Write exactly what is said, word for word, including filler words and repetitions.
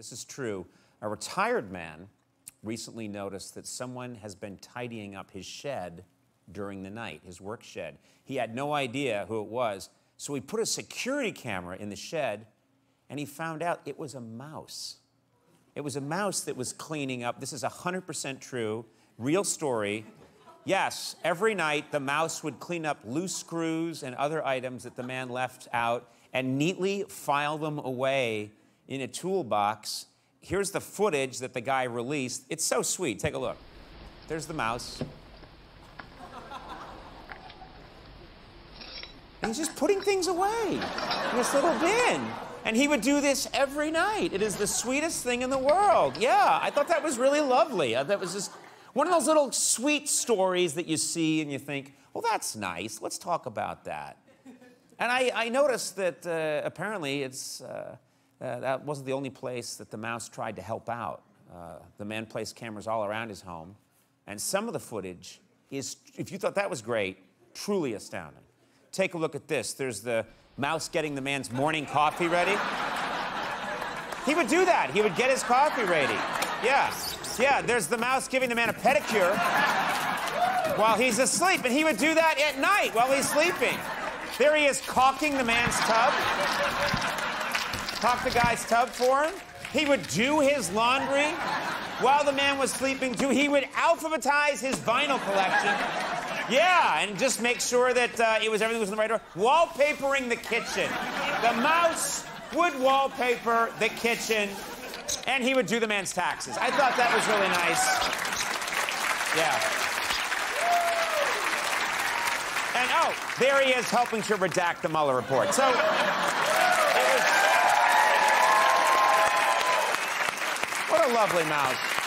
This is true. A retired man recently noticed that someone has been tidying up his shed during the night, his work shed. He had no idea who it was, so he put a security camera in the shed, and he found out it was a mouse. It was a mouse that was cleaning up. This is one hundred percent true, real story. Yes, every night the mouse would clean up loose screws and other items that the man left out and neatly file them away in a toolbox. Here's the footage that the guy released. It's so sweet. Take a look. There's the mouse. And he's just putting things away in this little bin. And he would do this every night. It is the sweetest thing in the world. Yeah, I thought that was really lovely. That was just one of those little sweet stories that you see and you think, well, that's nice. Let's talk about that. And I, I noticed that uh, apparently it's, uh, uh, that wasn't the only place that the mouse tried to help out. Uh, the man placed cameras all around his home. And some of the footage is, if you thought that was great, truly astounding. Take a look at this. There's the mouse getting the man's morning coffee ready. He would do that. He would get his coffee ready. Yeah. Yeah, there's the mouse giving the man a pedicure while he's asleep, and he would do that at night while he's sleeping. There he is caulking the man's tub. Caulk the guy's tub for him. He would do his laundry while the man was sleeping, too. He would alphabetize his vinyl collection. Yeah, and just make sure that uh, it was everything was in the right order. Wallpapering the kitchen. The mouse would wallpaper the kitchen. And he would do the man's taxes. I thought that was really nice. Yeah. And, oh, there he is helping to redact the Mueller report. So, it was... What a lovely mouse.